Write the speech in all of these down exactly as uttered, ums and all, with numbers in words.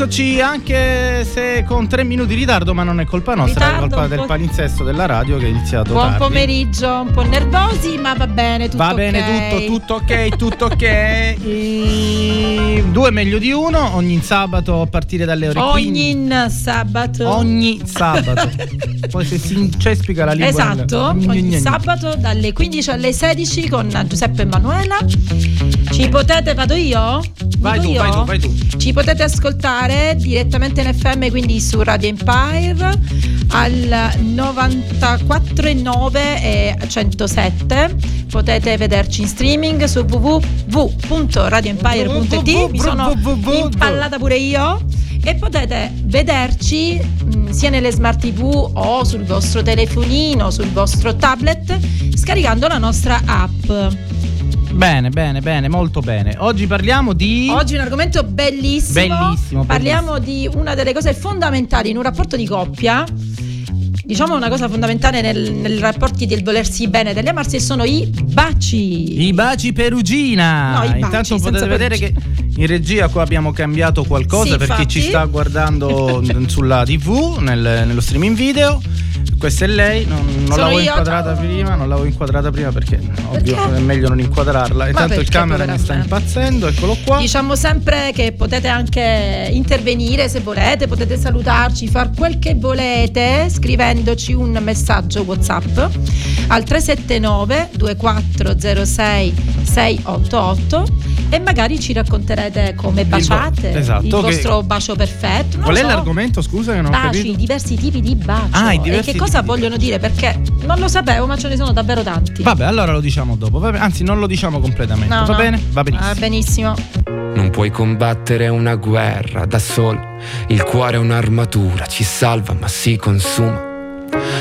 Eccoci, anche se con tre minuti di ritardo, ma non è colpa nostra, ritardo, è colpa del palinsesto della radio che è iniziato buon tardi. Pomeriggio, un po' nervosi, ma va bene, tutto va bene, okay. tutto, tutto ok, tutto ok. E... Due è meglio di uno, ogni sabato a partire dalle ore ogni quindici. Ogni sabato. Ogni sabato. Poi se si incespica la lingua. Esatto, nella... ogni sabato dalle quindici alle sedici con Giuseppe e Manuela. Ci potete, vado io? Vai tu, io? vai tu, vai tu. Ci potete ascoltare direttamente in effe emme, quindi su Radio Empire al novantaquattro virgola nove e centosette. Potete vederci in streaming su vu vu vu punto radio empire punto it. Mi sono impallata pure io. E potete vederci mh, sia nelle smart tv o sul vostro telefonino, sul vostro tablet, scaricando la nostra app. Bene, bene, bene, molto bene. Oggi parliamo di... Oggi un argomento bellissimo. Bellissimo. Parliamo bellissimo. di una delle cose fondamentali in un rapporto di coppia. Diciamo una cosa fondamentale nel, nel rapporti del volersi bene, degli amarsi, e sono i baci. I baci Perugina. No, i baci. Intanto potete vedere Perugina. che in regia qua abbiamo cambiato qualcosa, sì, per chi ci sta guardando sulla tivù, nel, nello streaming video. Questa è lei, non, non l'avevo inquadrata ciao. prima, non l'avevo inquadrata prima perché, perché? ovvio è meglio non inquadrarla. Intanto il camera ne sta impazzendo, eccolo qua. Diciamo sempre che potete anche intervenire se volete, potete salutarci, far quel che volete scrivendoci un messaggio WhatsApp al tre sette nove due quattro zero sei sei otto otto e magari ci racconterete come baciate, il, bo- esatto, il okay. vostro bacio perfetto. Non Qual è so. l'argomento, scusa che non baci, ho capito? Baci, diversi tipi di bacio. Ah, i diversi tipi. Cosa vogliono dire? Perché non lo sapevo, ma ce ne sono davvero tanti. Vabbè, allora lo diciamo dopo. Vabbè, anzi, non lo diciamo completamente. No, va no. bene? Va benissimo. Va benissimo. Non puoi combattere una guerra da solo. Il cuore è un'armatura, ci salva ma si consuma.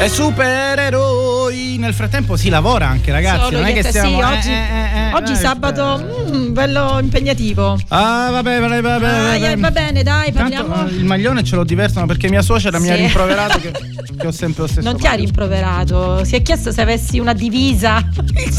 E supereroi sì, nel frattempo si lavora anche, ragazzi. Solo non è che te, siamo sì, eh, oggi, eh, eh, oggi sabato mm, bello impegnativo. Ah, vabbè, vabbè, vabbè, vabbè. Ah, eh, va bene, dai, parliamo. Tanto, il maglione ce lo divertono perché mia suocera sì. mi ha rimproverato che, che ho sempre lo stesso. Non ti ha rimproverato, si è chiesto se avessi una divisa.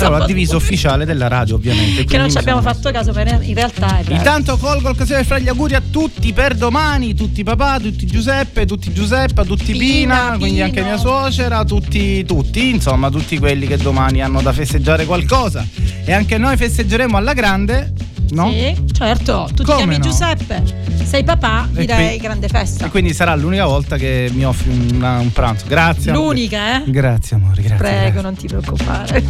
No, la divisa ufficiale della radio, ovviamente. Che non ci abbiamo fatto caso, per in realtà è bravo. Intanto colgo l'occasione di fare gli auguri a tutti per domani, tutti papà, tutti Giuseppe, tutti Giuseppa, tutti Pina, Pina quindi Pino. Anche mia suocera, tutti, tutti, insomma, tutti quelli che domani hanno da festeggiare qualcosa. E anche noi festeggeremo alla grande. No? Sì, certo, tu ti chiami no? Giuseppe, sei papà, direi qui, grande festa. E quindi sarà l'unica volta che mi offri un, un pranzo. Grazie. L'unica, amore. eh? Grazie, amore, grazie. Prego, grazie. Non ti preoccupare.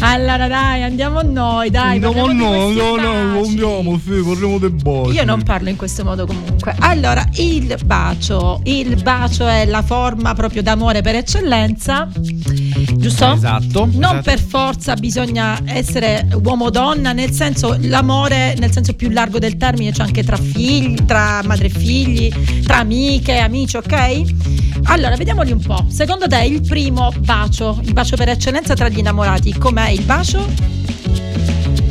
Allora, dai, andiamo noi, dai. Andiamo noi, no, no, no, andiamo, sì, parliamo dei baci. Io non parlo in questo modo comunque. Allora, il bacio. Il bacio è la forma proprio d'amore per eccellenza. Giusto? Esatto. Non esatto. per forza bisogna essere uomo o donna, nel senso, l'amore nel senso più largo del termine, cioè anche tra figli, tra madre e figli, tra amiche, amici, ok? Allora, vediamoli un po'. Secondo te il primo bacio, il bacio per eccellenza tra gli innamorati, com'è il bacio?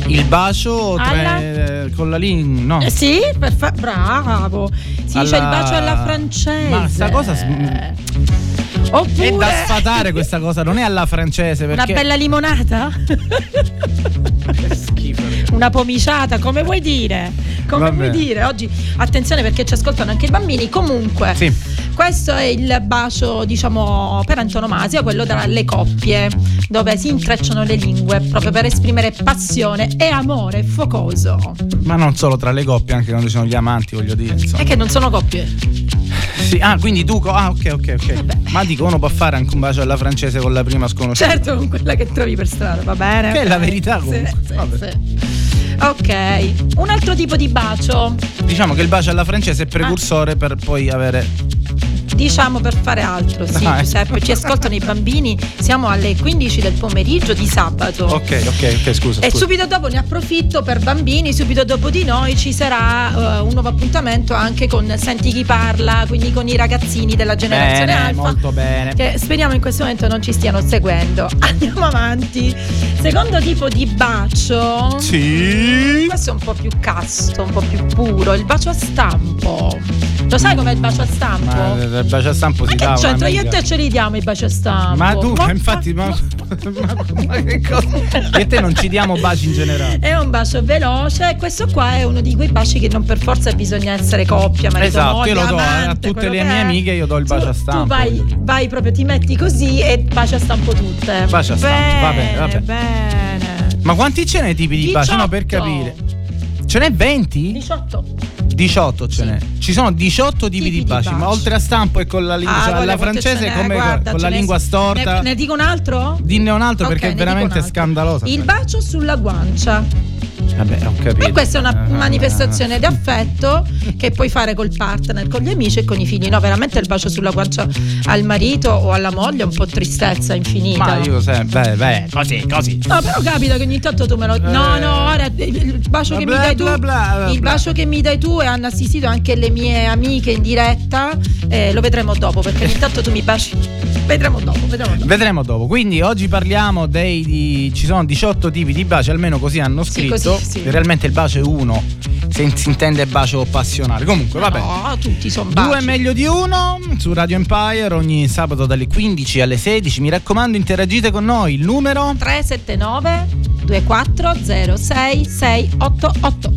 Il bacio alla... tra, eh, con la lingua, no? Eh sì, perfe- bravo. Si alla... dice il bacio alla francese. Ma sta cosa Oppure... è da sfatare questa cosa, non è alla francese perché... Una bella limonata? Che schifo. Una pomiciata, come vuoi dire? Come Vabbè. vuoi dire? Oggi, attenzione perché ci ascoltano anche i bambini. Comunque, sì. questo è il bacio, diciamo, per antonomasia, quello tra le coppie, dove si intrecciano le lingue proprio per esprimere passione e amore focoso. Ma non solo tra le coppie, anche quando ci sono gli amanti, voglio dire. Insomma. È che non sono coppie. Sì, ah, quindi tu. Co- ah, ok, ok, ok. Vabbè. Ma dico, uno può fare anche un bacio alla francese con la prima sconosciuta. Certo, con quella che trovi per strada, va bene. Che okay. è la verità comunque. Sì, Vabbè. Sì, sì. Ok, un altro tipo di bacio. Diciamo che il bacio alla francese è precursore ah. per poi avere. Diciamo per fare altro, sì, ah, Giuseppe, eh. ci ascoltano i bambini. Siamo alle quindici del pomeriggio di sabato. Ok, ok, ok, scusa. E scusa. subito dopo ne approfitto per bambini, subito dopo di noi ci sarà uh, un nuovo appuntamento anche con Senti Chi Parla, quindi con i ragazzini della generazione bene, Alfa. Molto bene. Che speriamo in questo momento non ci stiano seguendo. Andiamo avanti. Secondo tipo di bacio. Sì. Questo è un po' più casto, un po' più puro, il bacio a stampo. Lo sai com'è il bacio a stampo? Ma, il bacio a stampo si dà. Cioè, tra io e te ce li diamo i baci a stampo. Ma tu, ma infatti, ma, ma, ma che cosa? Io e te non ci diamo baci in generale. È un bacio veloce. Questo qua è uno di quei baci che non per forza bisogna essere coppia, marito, esatto, moglie, io lo do amante, a tutte le mie amiche. Io do il bacio tu, a stampo. Tu vai, vai proprio, ti metti così e bacio a stampo tutte. Bacio a stampo, va bene, va bene. bene. Ma quanti ce n'è tipi di diciotto baci? No, per capire. Ce n'è venti? diciotto diciotto ce sì. n'è. Ci sono diciotto tipi, tipi di, baci, di baci, ma oltre a stampo e con la lingua, ah, alla francese, come guarda, con la lingua ne, storta. Ne, ne dico un altro? Dinne un altro okay, perché è veramente scandalosa. Il bacio sulla guancia. Vabbè, ho capito. Ma questa è una ah, manifestazione ah, di affetto che puoi fare col partner, con gli amici e con i figli. No, veramente il bacio sulla guancia al marito o alla moglie è un po' tristezza infinita. Ma io sai, beh, beh, così, così. No, però capita che ogni tanto tu me lo. No, no, ora il bacio che bla, mi dai bla, tu. Bla, bla, il bacio bla. che mi dai tu e hanno assistito anche le mie amiche in diretta. Eh, lo vedremo dopo, perché ogni tanto tu mi baci. Vedremo dopo, vedremo dopo. Vedremo dopo. Quindi oggi parliamo dei. Di, ci sono diciotto tipi di baci, almeno così hanno scritto. Sì, così. Sì. Realmente il bacio è uno, se si intende bacio passionale. Comunque, vabbè. No, tutti sono baci. Due è meglio di uno su Radio Empire ogni sabato dalle quindici alle sedici. Mi raccomando, interagite con noi. Il numero tre sette nove due quattro zero sei sei otto otto.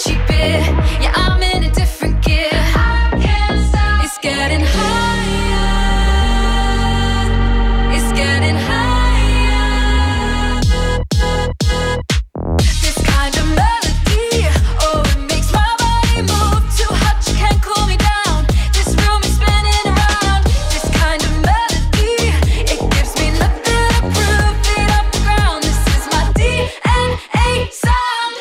Gucci bit. Yeah, I'm in a different gear. I can't stop. It's getting higher. It's getting higher. This kind of melody, oh, it makes my body move. Too hot, you can't cool me down. This room is spinning around. This kind of melody, it gives me nothing to prove. Feet off the ground. This is my D N A sound.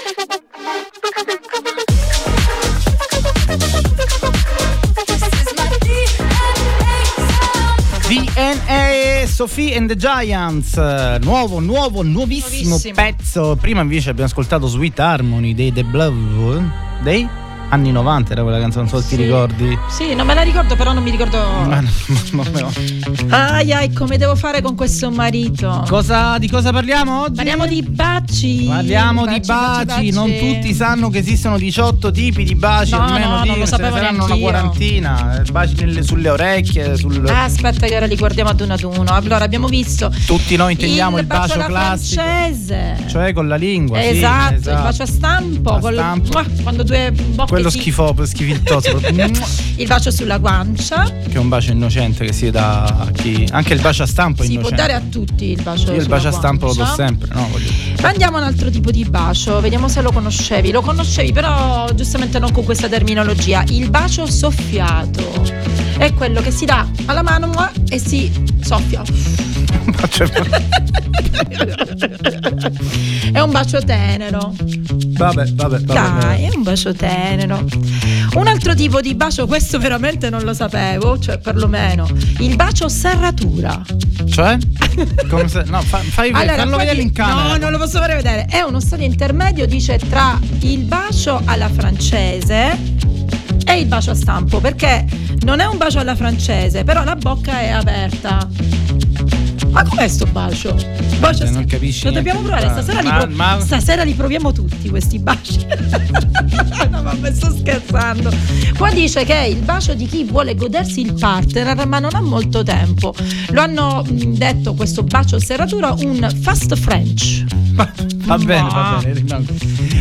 D N A, Sophie and the Giants, nuovo, nuovo, nuovissimo, nuovissimo pezzo. Prima invece abbiamo ascoltato Sweet Harmony dei The Blue, dei anni novanta era quella canzone, non so se sì. Ti ricordi? Sì, non me la ricordo, però non mi ricordo. Ma, ma, ma, no. Ai ai, come devo fare con questo marito? Cosa, di cosa parliamo oggi? Parliamo di baci. Parliamo baci, di baci. baci, baci. Non tutti sanno che esistono diciotto tipi di baci, no, almeno no, non lo sapevo, ne saranno una quarantina. Baci nelle, sulle orecchie, sul... Aspetta che ora li guardiamo ad uno ad uno. Allora, abbiamo visto. Tutti noi intendiamo il, il bacio, bacio classico, francese, cioè con la lingua. Esatto, sì, esatto. Il bacio a stampo, a stampo. Lo, ma, quando due bocche. Quello schifo, schifintoso. Il bacio sulla guancia, che è un bacio innocente che si dà a chi. Anche il bacio a stampo è si innocente. Si può dare a tutti il bacio. Io il bacio a stampo lo do sempre, no? Voglio... Ma andiamo a un altro tipo di bacio, vediamo se lo conoscevi. Lo conoscevi, però giustamente non con questa terminologia. Il bacio soffiato è quello che si dà alla mano e si soffia. È un bacio tenero. Vabbè, vabbè, vabbè. Dai, è un bacio tenero. Un altro tipo di bacio, questo veramente non lo sapevo, cioè perlomeno il bacio serratura. Cioè? Come se, no, fa, fai allora, vedere, fallo vedere in camera. No, non lo posso fare vedere. È uno stadio intermedio, dice, tra il bacio alla francese e il bacio a stampo, perché non è un bacio alla francese, però la bocca è aperta. Ma com'è sto bacio? Bacio non capisci. Lo dobbiamo provare stasera, ma, li prov- ma... stasera li proviamo tutti questi baci. No, vabbè, sto scherzando. Qua dice che è il bacio di chi vuole godersi il partner ma non ha molto tempo. Lo hanno detto, questo bacio serratura, un fast French. Va bene, no. va bene, rimango,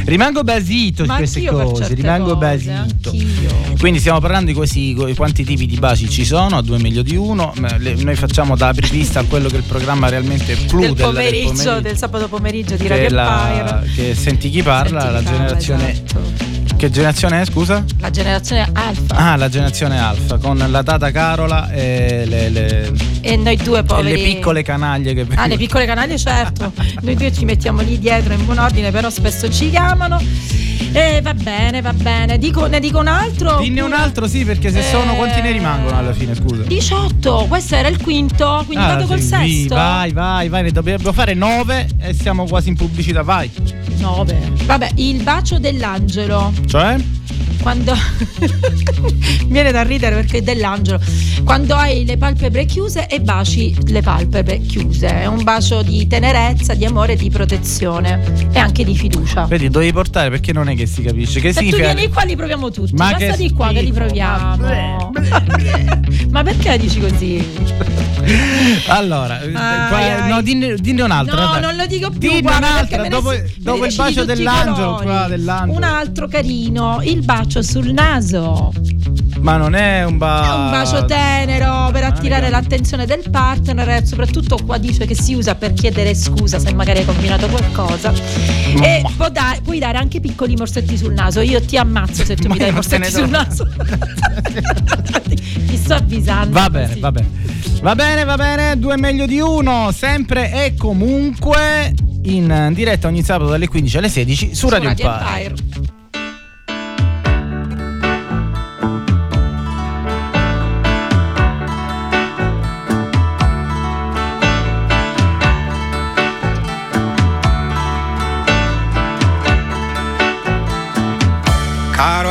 rimango basito di queste cose, rimango cose, basito. Anch'io. Quindi stiamo parlando di questi, quanti tipi di baci ci sono, a due è meglio di uno. Noi facciamo da apripista a quello che il programma realmente plu del, del pomeriggio, del sabato pomeriggio di Radio Empire. Che senti chi parla, senti la chi generazione... Esatto. Che generazione è, scusa? La generazione alfa. Ah, la generazione alfa, con la Tata Carola e le, le e noi due poveri. E le piccole canaglie che Ah, le piccole canaglie, certo. Noi due ci mettiamo lì dietro in buon ordine, però spesso ci chiamano. E va bene, va bene. Dico, ne dico un altro. Dinne un altro, sì, perché se eh... sono, quanti ne rimangono alla fine, scusa? diciotto, questo era il quinto, quindi ah, vado sì, col sesto. Vai, vai, vai, ne dobbiamo fare nove e siamo quasi in pubblicità, vai. nove. Vabbè, il bacio dell'angelo. Cioè? Quando viene da ridere perché è dell'angelo. Quando hai le palpebre chiuse e baci le palpebre chiuse, è un bacio di tenerezza, di amore, di protezione e anche di fiducia. Vedi, dovevi portare perché non è che si capisce. Che se tu vieni qua li proviamo tutti. Ma basta di qua che li proviamo. Ma, ma perché dici così? Allora, ah, no, dinne, dinne un'altra. No, non lo dico più. Dinne guarda, un'altra. Dopo, si, dopo il bacio dell'angelo, qua, dell'angelo. Un altro carino, il bacio sul naso. Ma non è un bacio. È un bacio tenero per attirare ah, l'attenzione del partner. E soprattutto qua dice che si usa per chiedere scusa se magari hai combinato qualcosa. Ma e ma. Può da- puoi dare anche piccoli morsetti sul naso. Io ti ammazzo se tu ma mi dai morsetti sul naso. Ti sto avvisando. Va bene, così. va bene. Va bene, va bene. Due è meglio di uno. Sempre e comunque in diretta ogni sabato dalle quindici alle sedici su, su Radio Empire. Empire. Caro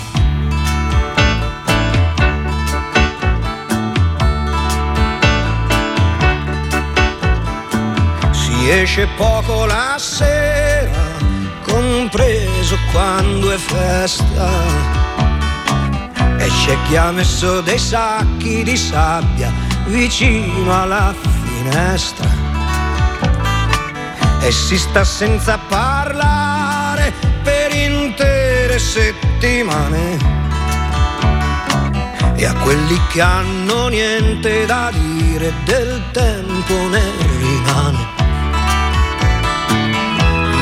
Si esce poco la sera, compreso quando è festa, e c'è chi ha messo dei sacchi di sabbia vicino alla finestra, e si sta senza parlare per intere settimane. E a quelli che hanno niente da dire del tempo ne rimane.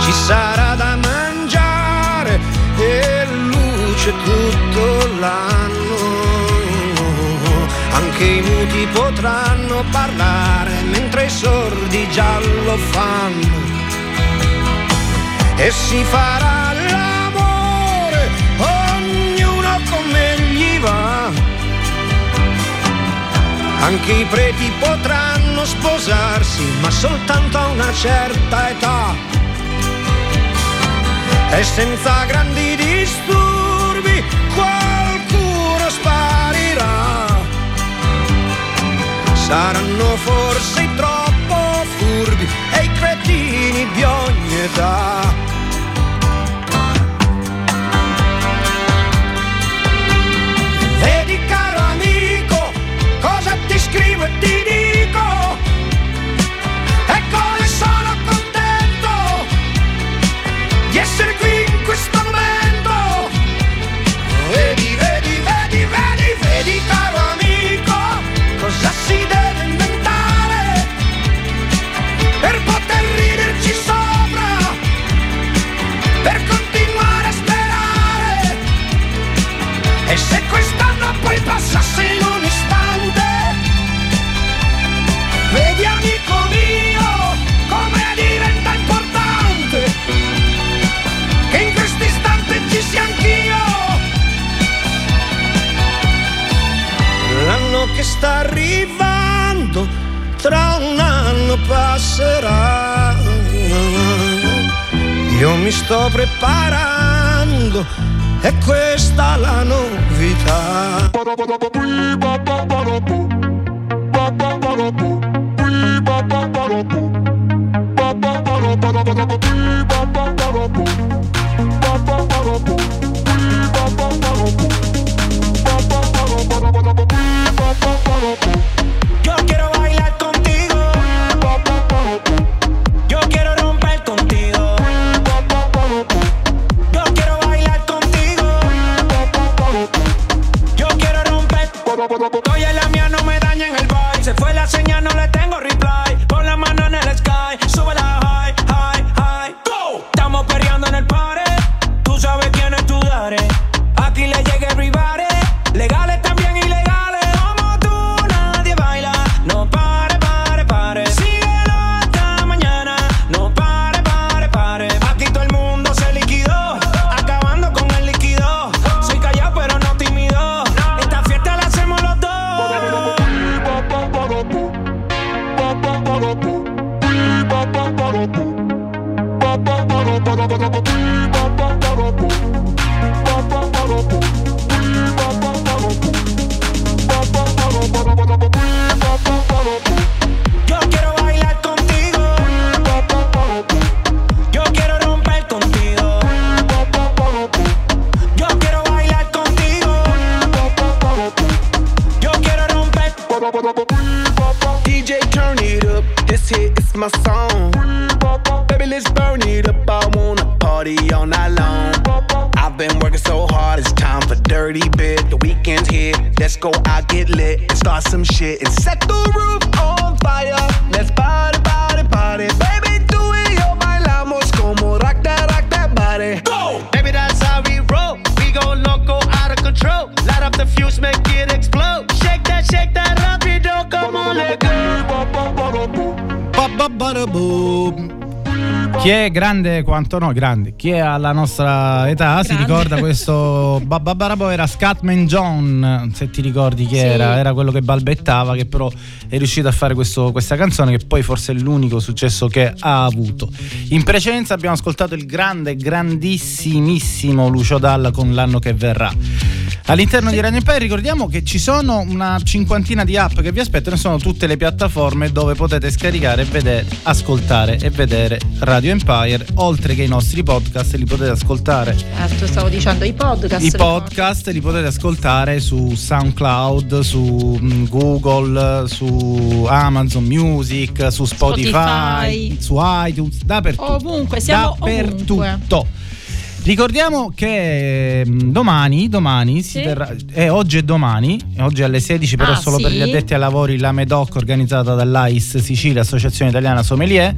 Ci sarà da mangiare e luce tutto l'anno. Anche i muti potranno parlare, mentre i sordi già lo fanno. E si farà l'amore, ognuno come gli va. Anche i preti potranno sposarsi, ma soltanto a una certa età. E senza grandi disturbi qualcuno sparirà. Saranno forse i troppo furbi e i cretini di ogni età. Vedi caro amico, cosa ti scrivo e ti dico, e come sono contento di essere qui in questo momento. Vedi, vedi, vedi, vedi, vedi caro amico, cosa si deve che sta arrivando, tra un anno passerà. Io mi sto preparando, è questa la novità. Como Chi è grande quanto noi, grande, chi è alla nostra età grande, si ricorda questo bababaraboh. Era Scatman John, se ti ricordi chi sì. era, era quello che balbettava, che però è riuscito a fare questo, questa canzone che poi forse è l'unico successo che ha avuto. In precedenza abbiamo ascoltato il grande, grandissimissimo Lucio Dalla con L'anno che verrà. All'interno di Radio Empire ricordiamo che ci sono una cinquantina di app che vi aspettano, sono tutte le piattaforme dove potete scaricare e vedere, ascoltare e vedere Radio Empire, oltre che i nostri podcast li potete ascoltare. Certo, stavo dicendo i podcast. I podcast li potete ascoltare su SoundCloud, su Google, su Amazon Music, su Spotify, Spotify. su iTunes, dappertutto. Ovunque, siamo dappertutto. ovunque. Ricordiamo che domani, domani sì. si terrà, eh, oggi e domani, oggi alle sedici però ah, solo sì. per gli addetti ai lavori, la Medoc organizzata dall'AIS Sicilia, Associazione Italiana Sommelier,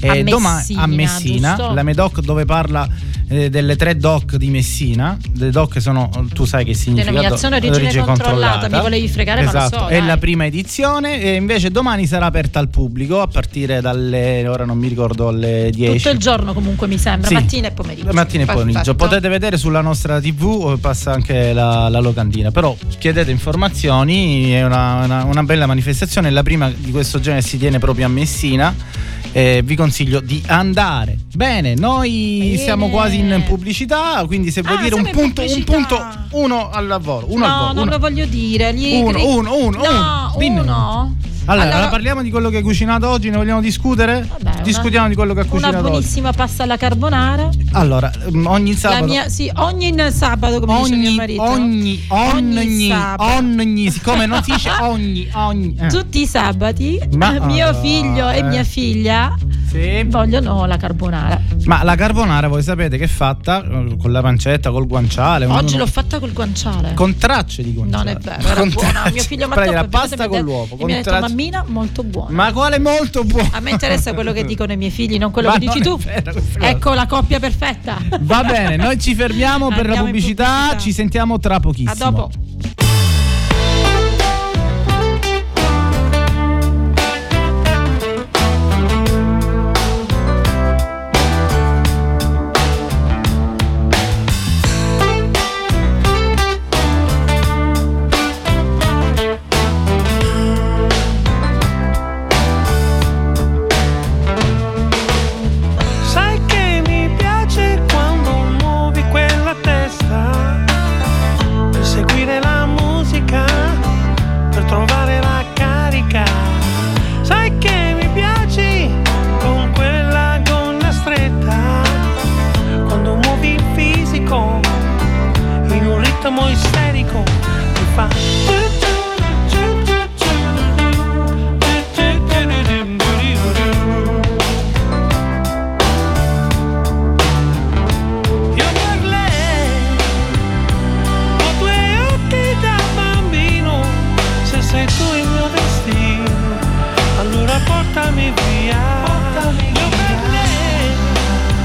e a Messina, domani, a Messina giusto? La Medoc dove parla eh, delle tre D O C di Messina. Le D O C sono, tu sai che significa denominazione origine, origine controllata, controllata, mi volevi fregare esatto. ma lo so. È dai. la prima edizione, e invece domani sarà aperta al pubblico a partire dalle, ora non mi ricordo, alle dieci. Tutto il giorno comunque mi sembra, sì. mattina e pomeriggio. Mattina e pomeriggio. Fatto. Potete vedere sulla nostra tivù, passa anche la, la locandina, però chiedete informazioni, è una, una, una bella manifestazione, è la prima di questo genere, si tiene proprio a Messina, eh, vi consiglio di andare. Bene, noi Bene. siamo quasi in pubblicità, quindi se vuoi ah, dire un punto, un punto uno al lavoro, uno no, al volo, non uno. lo voglio dire gli uno, gri... uno, uno, no, uno, uno, uno. Allora, allora, parliamo di quello che hai cucinato oggi, ne vogliamo discutere? Vabbè, discutiamo una, di quello che ha cucinato oggi. Una buonissima oggi. pasta alla carbonara. Allora, ogni sabato. La mia, sì, ogni sabato, come ogni, dice mio marito. Ogni, ogni, ogni, sabato. ogni, siccome non si dice ogni, ogni. Eh. Tutti i sabati, Ma, mio allora, figlio eh. e mia figlia sì. vogliono la carbonara. Ma la carbonara, voi sapete che è fatta con la pancetta, col guanciale. Oggi l'ho fatta col guanciale. Con tracce di guanciale. Non è vero, era buona. Mio figlio Matteo, la pasta con l'uovo, con tracce. Molto buona. Ma quale molto buona? A me interessa quello che dicono i miei figli, non quello Ma che non dici tu. Ecco la coppia perfetta. Va bene, noi ci fermiamo per la pubblicità, pubblicità, ci sentiamo tra pochissimo. A dopo.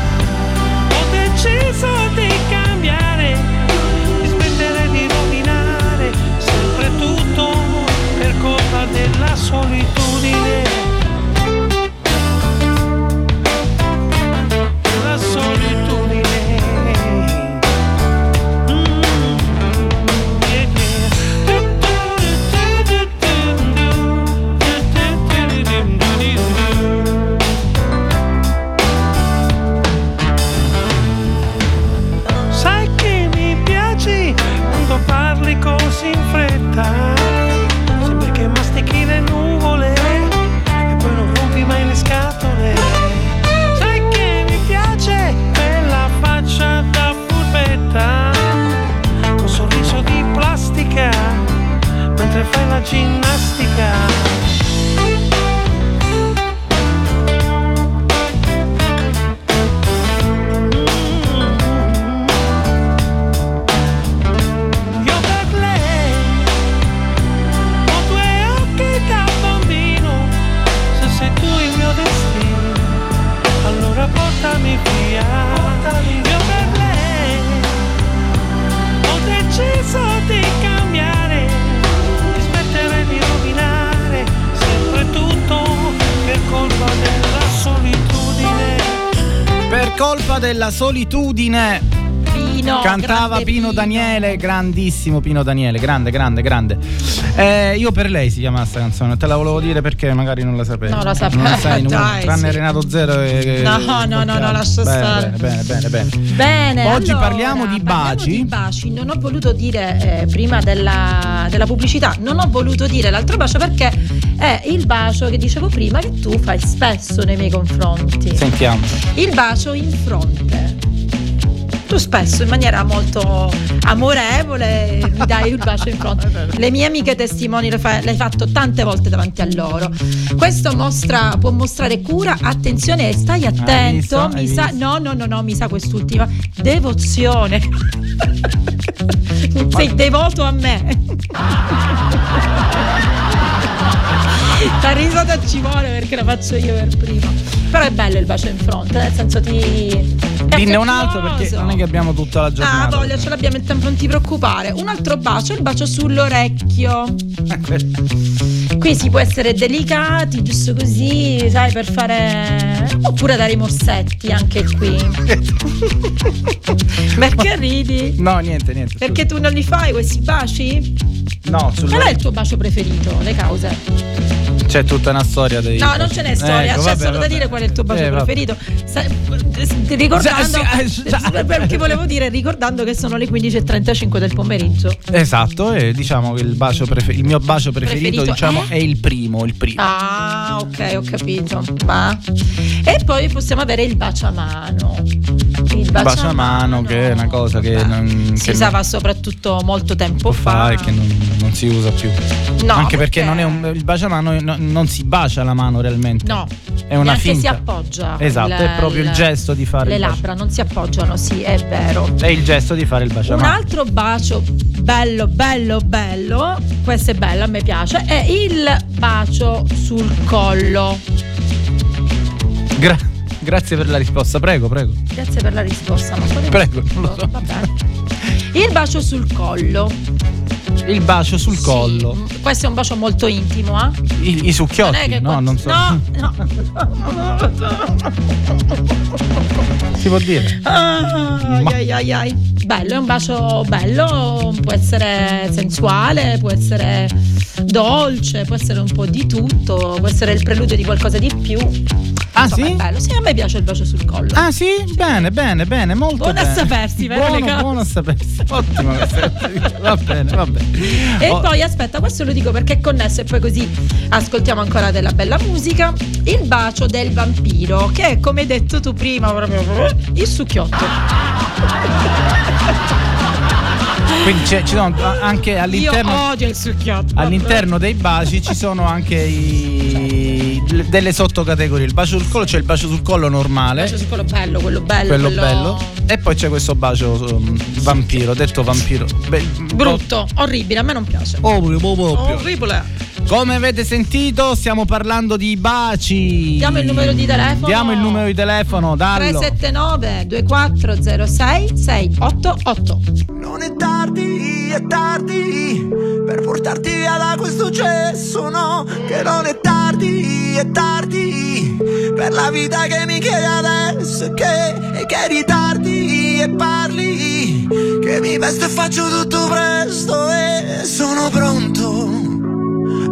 Ho deciso di cambiare, di smettere di rovinare, l'isola della solitudine. Pino, cantava Pino, Pino Daniele, grandissimo Pino Daniele, grande, grande, grande. Eh, io per lei si chiama questa canzone, te la volevo dire perché magari non la sapevi. No, la sapevo. Non la sai, non, dai, tranne sì. Renato Zero. E, no, e, no, no, no, no, lascia bene, stare. Bene, bene, bene. Bene. Oggi allora, parliamo di baci. Parliamo di baci. Non ho voluto dire eh, prima della, della pubblicità, non ho voluto dire l'altro bacio perché è il bacio che dicevo prima che tu fai spesso nei miei confronti. Sentiamo. Il bacio in fronte. Tu spesso in maniera molto amorevole mi dai il bacio in fronte. Le mie amiche testimoni lo fa, l'hai fatto tante volte davanti a loro. Questo mostra, può mostrare cura, attenzione, stai attento. Hai visto, mi sa, no, no, no, no, mi sa quest'ultima devozione. Sei devoto a me. La risata ci vuole perché la faccio io per prima. Però è bello il bacio in fronte, nel senso ti... Dinne un altro perché non è che abbiamo tutta la giornata. Ah, voglia, ce l'abbiamo il tempo, non ti preoccupare. Un altro bacio è il bacio sull'orecchio. Qui si può essere delicati, giusto così, sai, per fare... Oppure dare i morsetti anche qui. Perché ridi? No, niente, niente. Perché scusa. Tu non li fai questi baci? No, qual è il tuo bacio preferito? Le cause? C'è tutta una storia dei... No, non ce n'è storia, ecco, c'è vabbè, solo vabbè. Da dire qual è il tuo bacio eh, preferito. Sa- ricordando perché volevo dire ricordando che sono le quindici e trentacinque del pomeriggio. Esatto, e diciamo che il bacio prefer- il mio bacio preferito, preferito diciamo è? è il primo, il primo. Ah, ok, ho capito. Ma e poi possiamo avere il baciamano. Il baciamano che è una cosa che non, si che usava non... soprattutto molto tempo fa e che non, non si usa più. No, anche perché, perché non è un il baciamano no, non si bacia la mano realmente. No, è una finta. Si appoggia. Esatto, il, è proprio il, il gesto di fare le il labbra bacio. Non si appoggiano, sì, è vero. È il gesto di fare il baciamano. Un altro bacio bello, bello, bello. Questo è bello, a me piace. È il bacio sul collo. Gra- grazie per la risposta, prego, prego. Grazie per la risposta. Ma prego, non lo so. Il bacio sul collo. Il bacio sul sì. collo. Questo è un bacio molto intimo, eh? I, i succhiotti? Non no, quanti... non so. No, no. Si può dire? Ah, Ma... ai, ai, ai. Bello, è un bacio bello, può essere sensuale, può essere dolce, può essere un po' di tutto, può essere il preludio di qualcosa di più. Ah, insomma, sì? È bello. Sì, a me piace il bacio sul collo. Ah, sì? Bene, bene, bene, molto buona bene. A sapersi, buono, buono a sapersi. Ottimo. Va bene, va bene. E oh. poi, aspetta, questo lo dico perché è connesso e poi così ascoltiamo ancora della bella musica. Il bacio del vampiro, che è, come hai detto tu prima, il succhiotto. Quindi c'è, ci sono anche all'interno... Io odio il succhiotto. All'interno dei baci ci sono anche i... delle sottocategorie. Il bacio sul collo c'è, cioè il bacio sul collo normale, il bacio sul collo bello, quello bello, quello bello, bello. E poi c'è questo bacio um, vampiro, detto vampiro Be- brutto, bo- orribile, a me non piace. Orribile. Come avete sentito, stiamo parlando di baci. Diamo il numero di telefono. Diamo il numero di telefono, dallo tre sette nove due quattro zero sei sei otto otto. Non è tardi, è tardi per portarti via da questo cesso, no? Che non è tardi, è tardi per la vita che mi chiedi adesso. Che, che ritardi e parli, che mi vesto e faccio tutto presto e sono pronto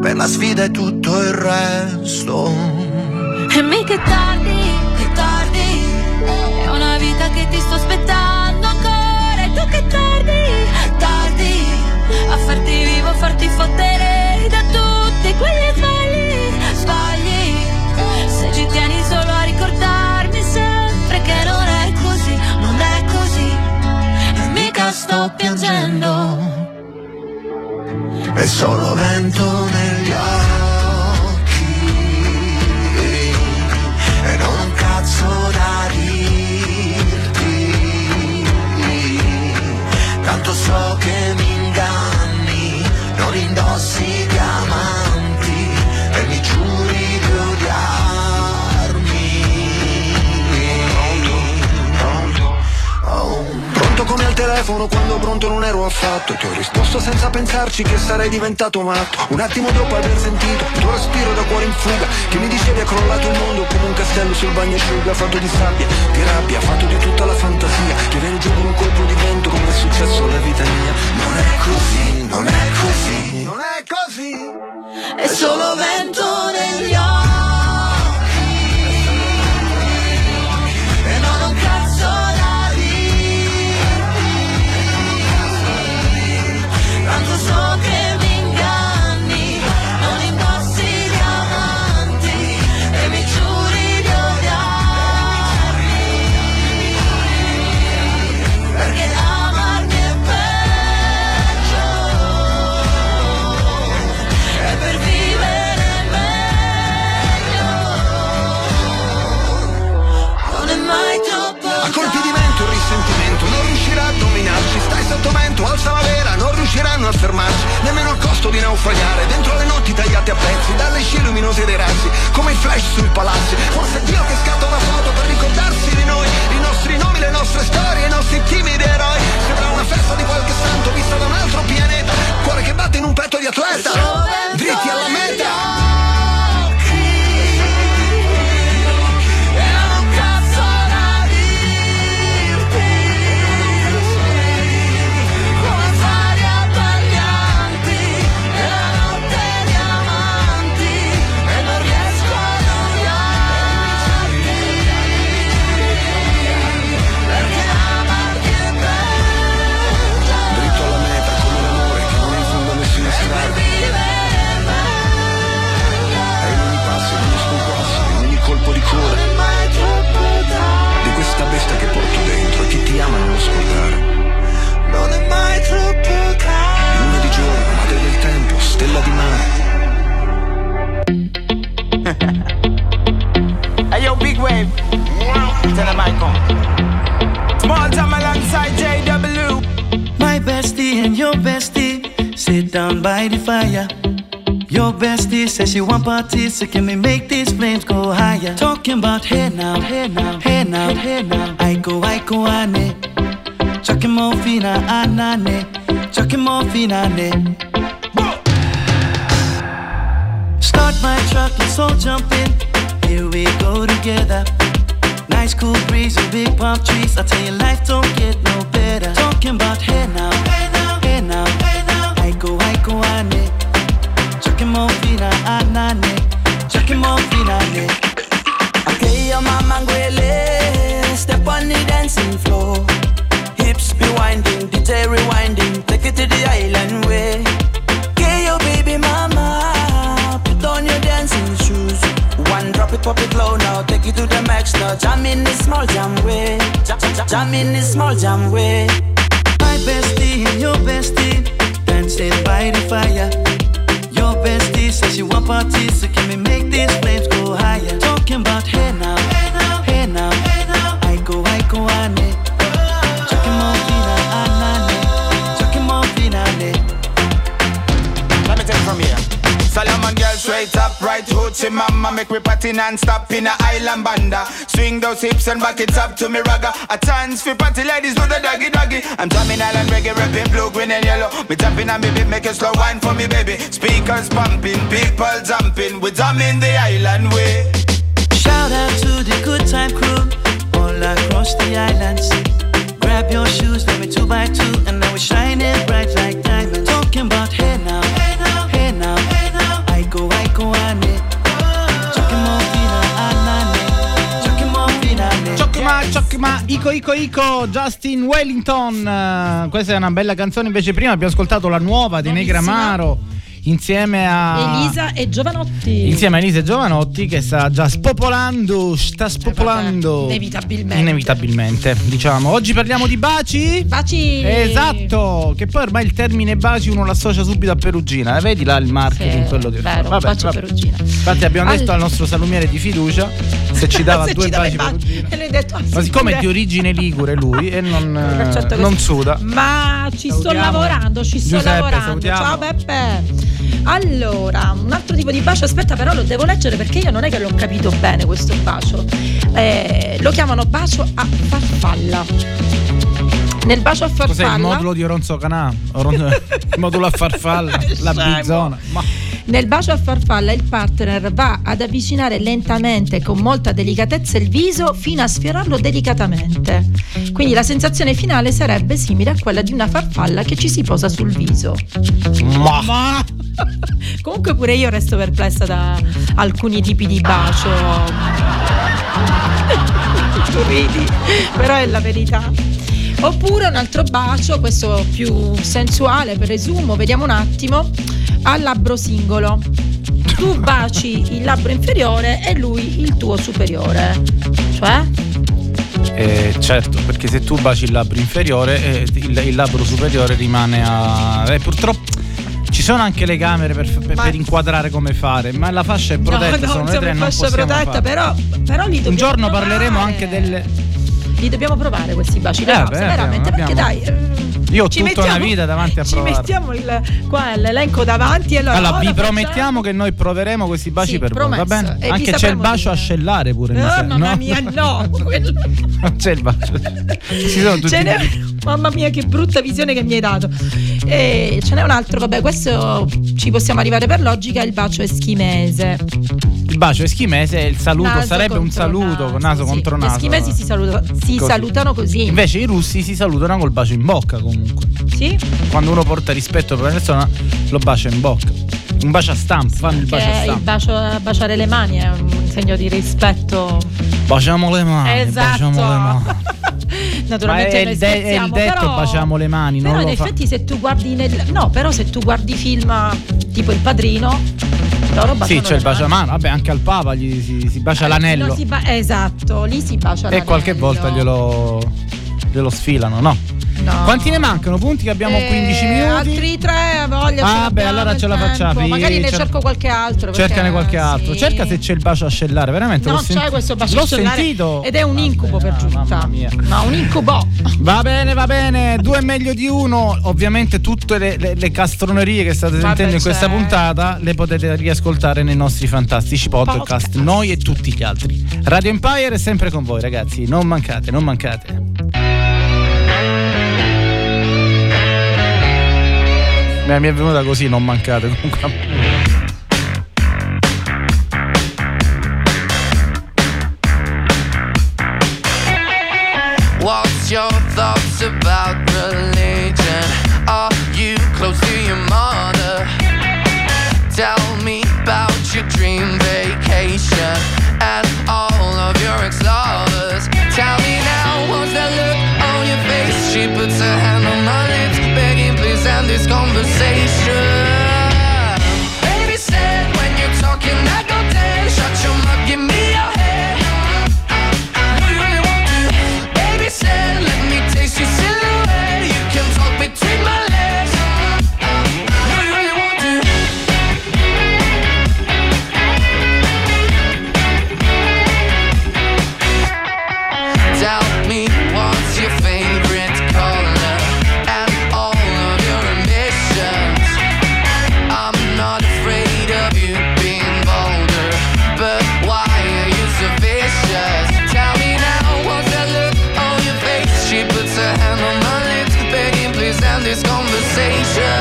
per la sfida e tutto il resto. E mica è tardi, che tardi, è una vita che ti sto aspettando ancora. E tu che tardi, tardi, a farti vivo, a farti fottere da tutti quegli sbagli, sbagli. Se ci tieni solo a ricordarmi sempre che non è così, non è così. E mica sto piangendo, è solo vento negli occhi e non un cazzo da dirti, tanto so che mi inganni, non indossi diamanti e mi giuri di odiarmi. Pronto, pronto, oh. Pronto come al telefono quando pronto non ero affatto. Ti ho risposto senza pensarci che sarei diventato matto. Un attimo dopo aver sentito il tuo respiro da cuore in fuga, che mi dicevi è crollato il mondo come un castello sul bagnasciuga. Fatto di sabbia, di rabbia, fatto di tutta la fantasia che viene giù con un colpo di vento come è successo alla vita mia. Non è così, non è così, non è così, è solo vento negli occhi. Tanto so che mi inganni, non indossi diamanti e mi giuri di odiarmi, perché amarmi è peggio, e per vivere meglio non è mai troppo. A colpi di vento il risentimento non riuscirà a dominarci. Stai sotto vento, alza la vela, non riusciranno a fermarci, nemmeno al costo di naufragare dentro le notti tagliate a pezzi dalle scie luminose dei razzi, come i flash sui palazzi. Forse è Dio che scatta una foto per ricordarsi di noi, i nostri nomi, le nostre storie, i nostri timidi eroi. Sembra una festa di qualche santo vista da un altro pianeta, cuore che batte in un petto di atleta, dritti alla meta. Says she want parties, so can we make these flames go higher? Talking about hey now, hey now, hey now, hey now. Iko Iko ane, chucking more fina anane, chucking more fina ne. Start my truck, let's all jump in. Here we go together. Nice cool breeze and big palm trees. I tell you life don't get no better. Talking about hey now, hey now, hey now, hey now. Iko Iko ane. Okay, your mama Gwele, step on the dancing floor. Hips be winding, D J rewinding, take it to the island way. Okay, your baby mama, put on your dancing shoes. One drop it, pop it low now, take it to the max now. Jam in this small jam way, jam, jam, jam in this small jam way. My bestie and your bestie, dancing by the fire. Your bestie says she want parties, so can we make these flames go higher? Talking about hey now, hey now, hey now, hey now. Iko Iko ane, chucking more fina anane, chucking more fina ne. Let me take it from here. Solomon girl straight up, right hoochie mama, make we party non-stop in a island banda. Swing those hips and back it up to me ragga. A chance for party ladies do the doggy doggy. I'm drumming island reggae, rapping blue, green and yellow. Me tapping on me beat, make a slow wine for me baby. Speakers pumping, people jumping, we drumming the island way. Shout out to the good time crew all across the islands. Grab your shoes, let me two by two, and now we shining bright like diamonds. Talking about hey now, hey now, hey now, hey now. Iko Iko ane, chokima fina anane, chokima fina ne. Chokima chokima Iko Iko Iko, Justin Wellington. Questa è una bella canzone, invece prima abbiamo ascoltato la nuova di Negramaro insieme a Elisa e Giovanotti. Insieme a Elisa e Giovanotti che sta già spopolando, sta spopolando eh, inevitabilmente. Inevitabilmente, diciamo. Oggi parliamo di baci. Baci. Esatto, che poi ormai il termine baci uno lo associa subito a Perugina. Vedi là il marketing, sì, quello che vero, fa. Vabbè, vabbè. Perugina. Infatti abbiamo detto al nostro salumiere di fiducia se ci dava se due ci baci, baci Perugina. E lui ha detto, ma siccome è di origine ligure lui e non certo non suda. Ma ci salutiamo. Sto lavorando, ci sto Giuseppe, lavorando. Salutiamo. Ciao Beppe. Allora, un altro tipo di bacio, aspetta però lo devo leggere perché io non è che l'ho capito bene questo bacio. Eh, lo chiamano bacio a farfalla. Nel bacio a farfalla. Cos'è il modulo di Oronzo Canà? Oronzo... il modulo a farfalla, la bizzona. Ma... Nel bacio a farfalla il partner va ad avvicinare lentamente, con molta delicatezza, il viso fino a sfiorarlo delicatamente. Quindi la sensazione finale sarebbe simile a quella di una farfalla che ci si posa sul viso. Ma, ma... Comunque pure io resto perplessa da alcuni tipi di bacio. Tu ridi, però è la verità. Oppure un altro bacio, questo più sensuale presumo, vediamo un attimo, al labbro singolo. Tu baci il labbro inferiore e lui il tuo superiore. Cioè? Eh, certo, perché se tu baci il labbro inferiore, eh, il, il labbro superiore rimane a... Eh, purtroppo... Ci sono anche le camere per, per, per inquadrare come fare, ma la fascia è protetta, no, sono le tre, non possiamo protetta, fare. Però, però li dobbiamo un giorno provare. Parleremo anche del... Li dobbiamo provare questi baci, eh, beh, veramente, abbiamo, perché abbiamo... dai... Io ho tutta mettiamo, una vita davanti a provare. Ci mettiamo il, qua l'elenco davanti e allora, allora vi promettiamo che noi proveremo questi baci, sì, per voi, va bene? E anche c'è il bacio dire. A scellare pure. No, no, mamma mia, no. Non c'è il bacio. Ci sono tutti. Ne... Mamma mia, che brutta visione che mi hai dato. E ce n'è un altro, vabbè, questo ci possiamo arrivare per logica, il bacio eschimese. Il bacio eschimese è il saluto, naso sarebbe un saluto con naso, sì, contro naso. Gli eschimesi si, saluta, si così. salutano così. Invece i russi si salutano col bacio in bocca comunque. Sì? Quando uno porta rispetto per una persona lo bacia in bocca. Un bacio a stampa, fanno il bacio a stampa. Il bacio, baciare le mani è un segno di rispetto. Baciamo le mani. Esatto. Baciamo le mani. Naturalmente è, noi de- è il detto, però, baciamo le mani. Però non in effetti fa... se tu guardi nel... No, però se tu guardi film tipo Il Padrino, loro baciano. Sì, c'è cioè il baciamano. Vabbè, anche al Papa gli si, si bacia eh, l'anello. Si ba- esatto, lì si bacia e l'anello. E qualche volta glielo glielo sfilano, no? No. Quanti ne mancano? Punti che abbiamo eh, quindici minuti. Altri tre, voglio. Ah, beh, allora ce la facciamo. Magari ne cer- cerco qualche altro. Perché, cercane qualche altro. Sì. Cerca se c'è il bacio ascellare, veramente. No, c'è senti- questo bacio ascellare. L'ho sentito. Ed è un va incubo bene, per giunta. Mamma mia. Ma un incubo. Va bene, va bene. Due è meglio di uno. Ovviamente tutte le, le, le castronerie che state sentendo Vabbè, in questa c'è. puntata le potete riascoltare nei nostri fantastici podcast. podcast. Noi e tutti gli altri. Radio Empire è sempre con voi, ragazzi. Non mancate, non mancate. Mi è venuta così, non mancate comunque. What's your thoughts about religion? Are you close to your mother? Tell me about your dream vacation and all of your ex-lovers. Tell me now, what's that look on your face? She puts her hand on my lips, begging please end this conversation. Baby said when you're talking I go dead. Shut your mouth, give me your head. Do you really want to? Baby said let me taste your silhouette. You can talk between my legs. Do you really want to? Tell me what's your favorite color and all of your ambitions. I'm not afraid of you being bolder, but why are you so vicious? Tell me now, what's that look on your face? She puts her hand on my lips, begging please end this conversation.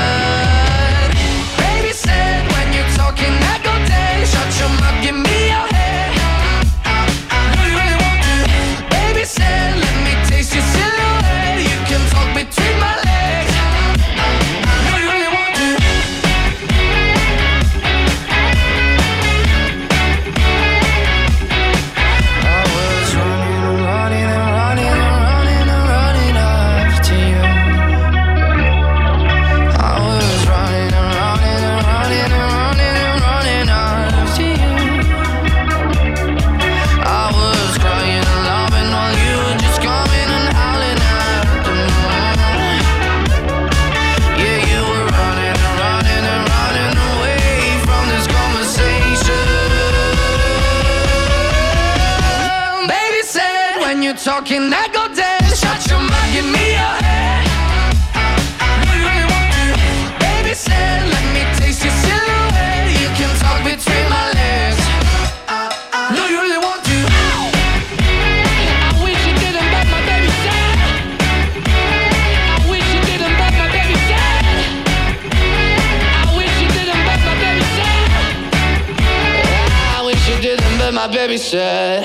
Baby said when you're talking I go dead. Shut your mouth, give me your head. Do you really want to? Baby said let me taste your silhouette. You can talk between my legs. Do you really want to? I was running and running and running and running and running after you. I was running and running and running and running and running after you. I was crying and loving while you were just coming and howling at the moon. Yeah, you were running and running and running away from this conversation. Baby said when you're talking I go dead. Shut your mouth, give me your head. Do you really want to? Baby said let me taste your silhouette. You can talk between my legs. Do you really want to? I wish you didn't, but my baby said. my baby said.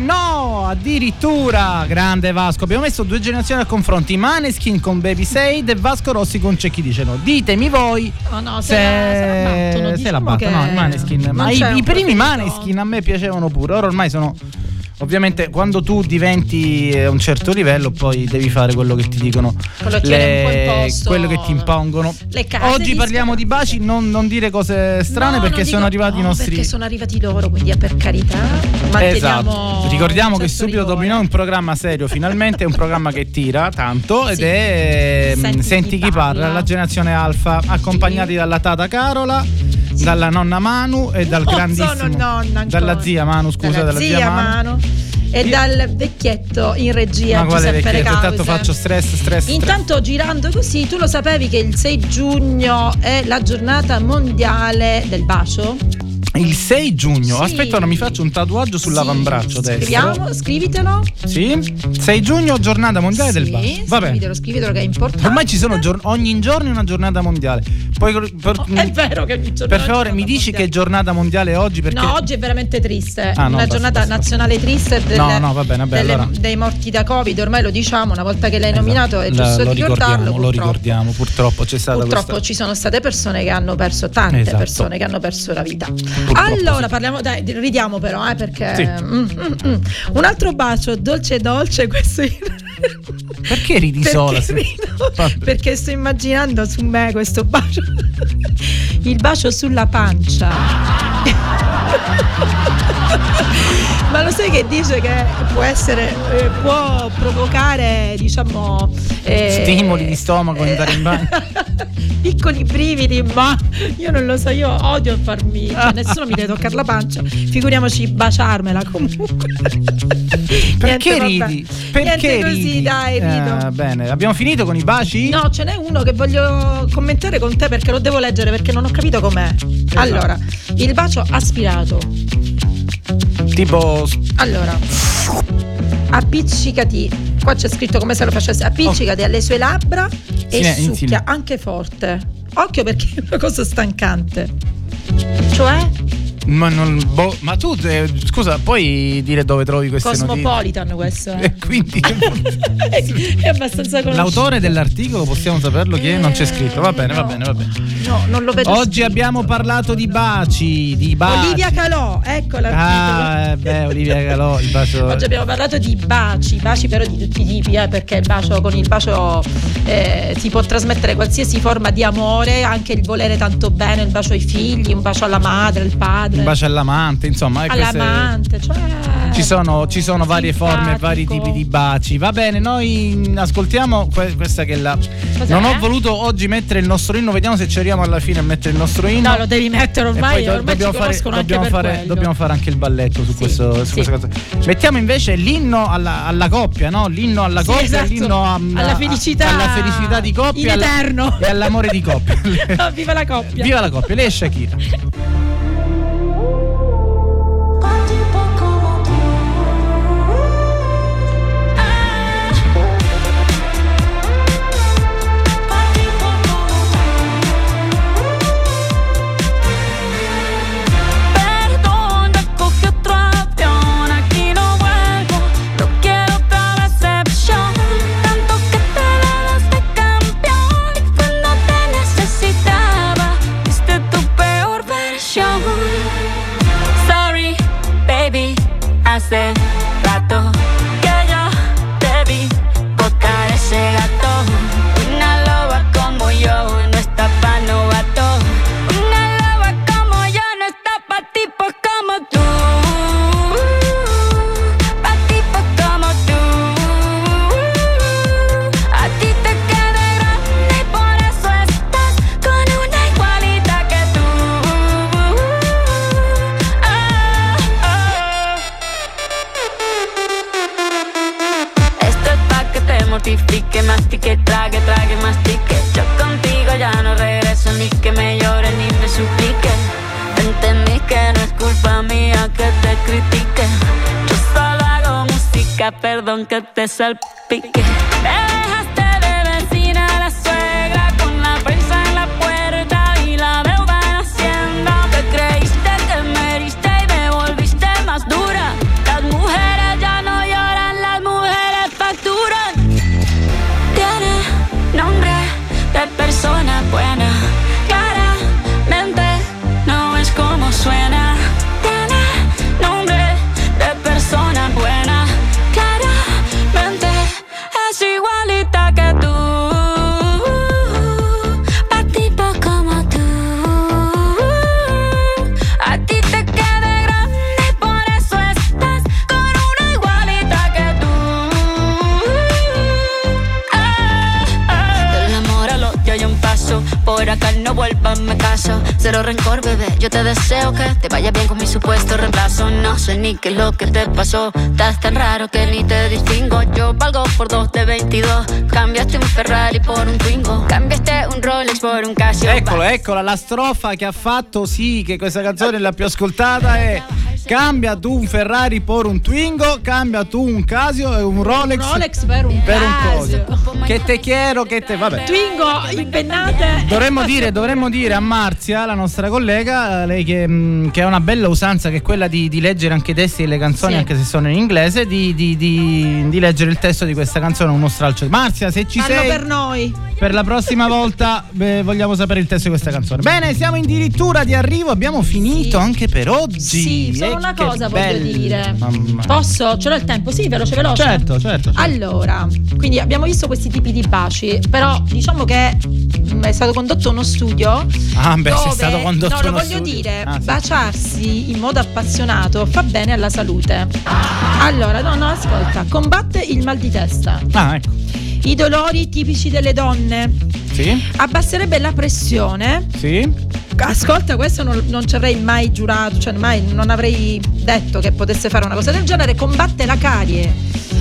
No, addirittura, grande Vasco. Abbiamo messo due generazioni a confronti: Maneskin con Baby Said e Vasco Rossi con C'è chi dice no. Ditemi voi. No, no, se, se la, se la battono. Diciamo no, Maneskin. Ma i, i primi Maneskin a me piacevano pure. Ora ormai sono. Ovviamente quando tu diventi a un certo livello poi devi fare quello che ti dicono, quello che, le... posto, quello che ti impongono. Le case oggi di parliamo sper- di baci, non, non dire cose strane, no, perché sono arrivati no, i nostri. Perché sono arrivati loro, quindi per carità. Esatto. Ricordiamo che subito dopo è un programma serio, finalmente è un programma che tira tanto ed sì. è Senti, Senti chi parla. parla, la generazione Alfa, accompagnati sì. dalla Tata Carola, dalla nonna Manu e dal oh, grandissimo nonna, dalla zia Manu scusa dalla, dalla zia, zia Manu, Manu. E io... dal vecchietto in regia. Ma quale Giuseppe Le Cause? Intanto faccio stress, stress intanto stress. Girando così, tu lo sapevi che il sei giugno è la giornata mondiale del bacio? Il sei giugno? Sì. Aspetta, ora mi faccio un tatuaggio sull'avambraccio sì. adesso. Scriviamo, scrivitelo. Sì. sei giugno, giornata mondiale sì, del bacio. Vabbè. Scrivitelo, scrivitelo che è importante. Ormai ci sono gior- ogni giorno una giornata mondiale. Poi per, oh, è vero che ogni giorno. Per favore, mi dici mondiale. Che giornata mondiale è oggi? Perché... No, oggi è veramente triste. Ah, no, una basta, giornata basta. nazionale triste delle, no, no, va bene, vabbè, delle, allora. dei morti da Covid. Ormai lo diciamo, una volta che l'hai esatto. nominato è giusto lo ricordarlo. Purtroppo. Lo ricordiamo, purtroppo c'è stata Purtroppo questa... ci sono state persone che hanno perso, tante esatto. persone che hanno perso la vita. Purtroppo allora sì. parliamo, dai, ridiamo però, eh, perché sì. mm, mm, mm. un altro bacio dolce dolce questo. Perché ridi perché sola? Rido, perché sto immaginando su me questo bacio. Il bacio sulla pancia. Ma lo sai che dice che può essere eh, può provocare, diciamo, eh, stimoli di stomaco eh, andare in bagno. Piccoli brividi, ma io non lo so, io odio farmi, cioè nessuno mi deve toccare la pancia, figuriamoci baciarmela comunque. Perché niente, ridi? Perché niente ridi? Così, dai, rido. Eh, bene, abbiamo finito con i baci? No, ce n'è uno che voglio commentare con te perché lo devo leggere perché non ho capito com'è. Esatto. Allora, il bacio aspirato. Tipo allora, appiccicati. Qua c'è scritto come se lo facesse, appiccicati oh. alle sue labbra e sì, succhia insieme. Anche forte. Occhio perché è una cosa stancante. Cioè Ma, non, boh, ma tu te, scusa, puoi dire dove trovi queste Cosmopolitan notizie? Questo eh. E quindi è abbastanza conosciuto. L'autore dell'articolo possiamo saperlo che eh, non c'è scritto. Va bene, no. va bene, va bene. No, non lo vedo. Oggi scritto. Abbiamo parlato di baci, di baci. Olivia Calò, ecco l'articolo. Ah, beh, Olivia Calò, il bacio. Oggi abbiamo parlato di baci, baci però di tutti i tipi, eh, perché il bacio, con il bacio eh, si può trasmettere qualsiasi forma di amore, anche il volere tanto bene, il bacio ai figli, un bacio alla madre, al padre. Un bacio all'amante, insomma, all'amante, cioè ci sono, ci sono varie forme, vari tipi di baci. Va bene, noi ascoltiamo que- questa che è la. Cos'è? Non ho voluto oggi mettere il nostro inno, vediamo se ci arriviamo alla fine a mettere il nostro inno. No, lo devi mettere ormai, do- ormai dobbiamo, fare, dobbiamo, fare, dobbiamo fare anche il balletto su, sì, questo, su sì. questa cosa. Mettiamo invece l'inno alla, alla coppia, no? L'inno alla coppia, sì, esatto. L'inno a, alla, a, felicità, alla felicità di coppia in eterno alla, e all'amore di coppia. No, viva la coppia! Viva la coppia, lei è Shakira. Hace rato que yo te vi tocar ese gato. Una loba como yo no está pa' novato. Una loba como yo no está pa' tipos como tú. Pa' tipos como tú. A ti te queda grande y por eso estás con una igualita que tú. Mortifique, mastique, trague, trague, mastique. Yo contigo ya no regreso, ni que me llore, ni me suplique. Entendí que no es culpa mía que te critique. Yo solo hago música, perdón que te salpique. Me dejaste de vecina a la suegra con la prensa en la puerta y la deuda en Hacienda. Te creíste que me heriste y me volviste más dura. Las mujeres ya no lloran, las mujeres facturan. Nombre de persona buena, claramente no es como suena. Tiene nombre de persona buena, claramente es igualita que tú. Por acá no vuelvas, me caso. Cero rencor, bebé, yo te deseo que te vaya bien con mi supuesto reemplazo. No sé ni qué es lo que te pasó. Estás tan raro que ni te distingo. Yo valgo por dos de veintidós. Cambiaste un Ferrari por un Twingo. Cambiaste un Rolex por un Casio. Eccola, eccola, la strofa che ha fatto sì che questa canzone è la più ascoltata è cambia tu un Ferrari per un Twingo, cambia tu un Casio e un Rolex, un Rolex per un, per un Casio. Casio. Che te chiero, che te vabbè. Twingo impennate. Dovremmo dire, dovremmo dire a Marzia, la nostra collega, lei che, che ha una bella usanza che è quella di, di leggere anche i testi delle canzoni, sì, anche se sono in inglese, di, di, di, di leggere il testo di questa canzone, uno stralcio. Marzia, se ci Fallo sei per noi. Per la prossima volta beh, vogliamo sapere il testo di questa canzone. Bene, siamo addirittura di arrivo, abbiamo finito, sì, anche per oggi. Sì, solo una che cosa bello. Voglio dire. Mamma. Posso? Ce l'ho il tempo? Sì, veloce, veloce. Certo, certo, certo. Allora, quindi abbiamo visto questi tipi di baci, però diciamo che è stato condotto uno studio. Ah, beh, dove, è stato condotto no, uno lo voglio studio. dire, ah, sì. Baciarsi in modo appassionato fa bene alla salute. Allora, no, no, ascolta, combatte il mal di testa. Ah, ecco. I dolori tipici delle donne. Sì. Abbasserebbe la pressione. Sì. Ascolta, questo non, non ci avrei mai giurato, cioè mai non avrei detto che potesse fare una cosa del genere. Combatte la carie.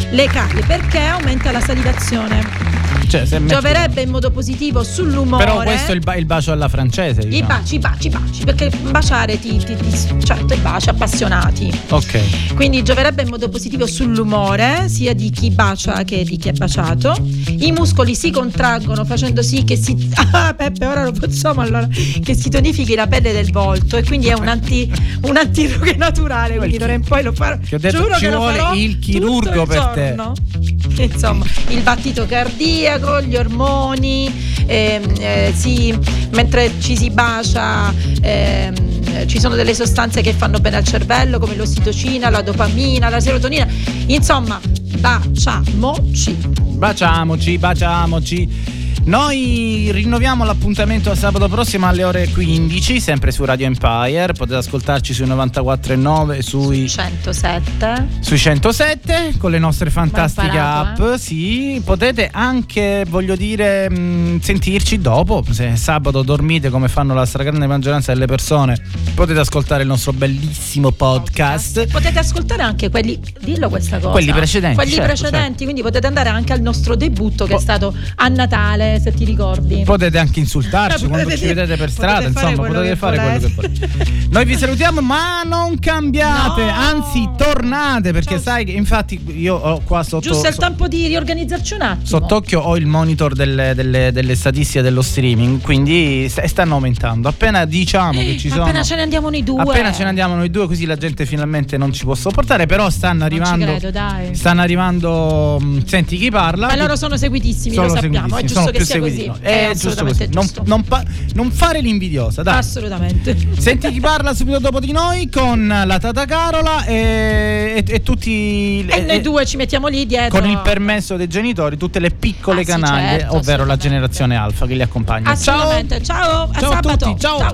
Le carie perché aumenta la salivazione. cioè, se gioverebbe in modo positivo sull'umore. Però questo è il, ba- il bacio alla francese, diciamo. I baci, baci, baci, perché baciare ti, ti, ti, certo, i baci appassionati. Ok. Quindi gioverebbe in modo positivo sull'umore sia di chi bacia che di chi è baciato. I muscoli si contraggono facendo sì che si ah, Peppe, ora lo facciamo allora, che si tonifichi la pelle del volto, e quindi è un anti un antirughe naturale, quindi d'ora in poi lo farò. Ti ho detto, giuro ci che vuole lo farò il chirurgo il per giorno. Te. Insomma, il battito cardiaco, gli ormoni, eh, eh, si, mentre ci si bacia eh, ci sono delle sostanze che fanno bene al cervello, come l'ossitocina, la dopamina, la serotonina. Insomma, baciamoci. Baciamoci, baciamoci. Noi rinnoviamo l'appuntamento a sabato prossimo alle ore quindici, sempre su Radio Empire. Potete ascoltarci sui novantaquattro e nove, sui centosette, sui centosette con le nostre fantastiche imparato, app, eh? Sì, potete anche, voglio dire, mh, sentirci dopo. Se sabato dormite, come fanno la stragrande maggioranza delle persone, potete ascoltare il nostro bellissimo podcast, podcast. Potete ascoltare anche quelli, dillo questa cosa, quelli precedenti, quelli certo, precedenti certo. Quindi potete andare anche al nostro debutto, che po- è stato a Natale, se ti ricordi. Potete anche insultarci quando dire, ci vedete per strada, potete insomma, potete fare volete. quello che volete. Noi vi salutiamo, ma non cambiate, no. anzi tornate, perché Ciao. sai che infatti io ho qua sotto giusto il tempo di riorganizzarci un attimo. Sott'occhio ho il monitor delle, delle, delle statistiche dello streaming, quindi st- stanno aumentando. Appena diciamo che ci sono Appena ce ne andiamo noi due. Appena ce ne andiamo noi due, così la gente finalmente non ci può sopportare, però stanno arrivando. Non ci credo, dai. Stanno arrivando, senti chi parla. Ma loro sono seguitissimi, sono lo sappiamo, seguitissimi. È giusto che sia così. È è giusto così. Non, non, pa- non fare l'invidiosa, dai. Assolutamente. Senti chi parla subito dopo di noi con la Tata Carola e, e, e tutti. E, e noi due ci mettiamo lì dietro. Con il permesso dei genitori, tutte le piccole ah, canaglie, sì, certo, ovvero la generazione alfa che li accompagna. Assolutamente. Ciao, ciao, a ciao sabato. A tutti. Ciao. Ciao.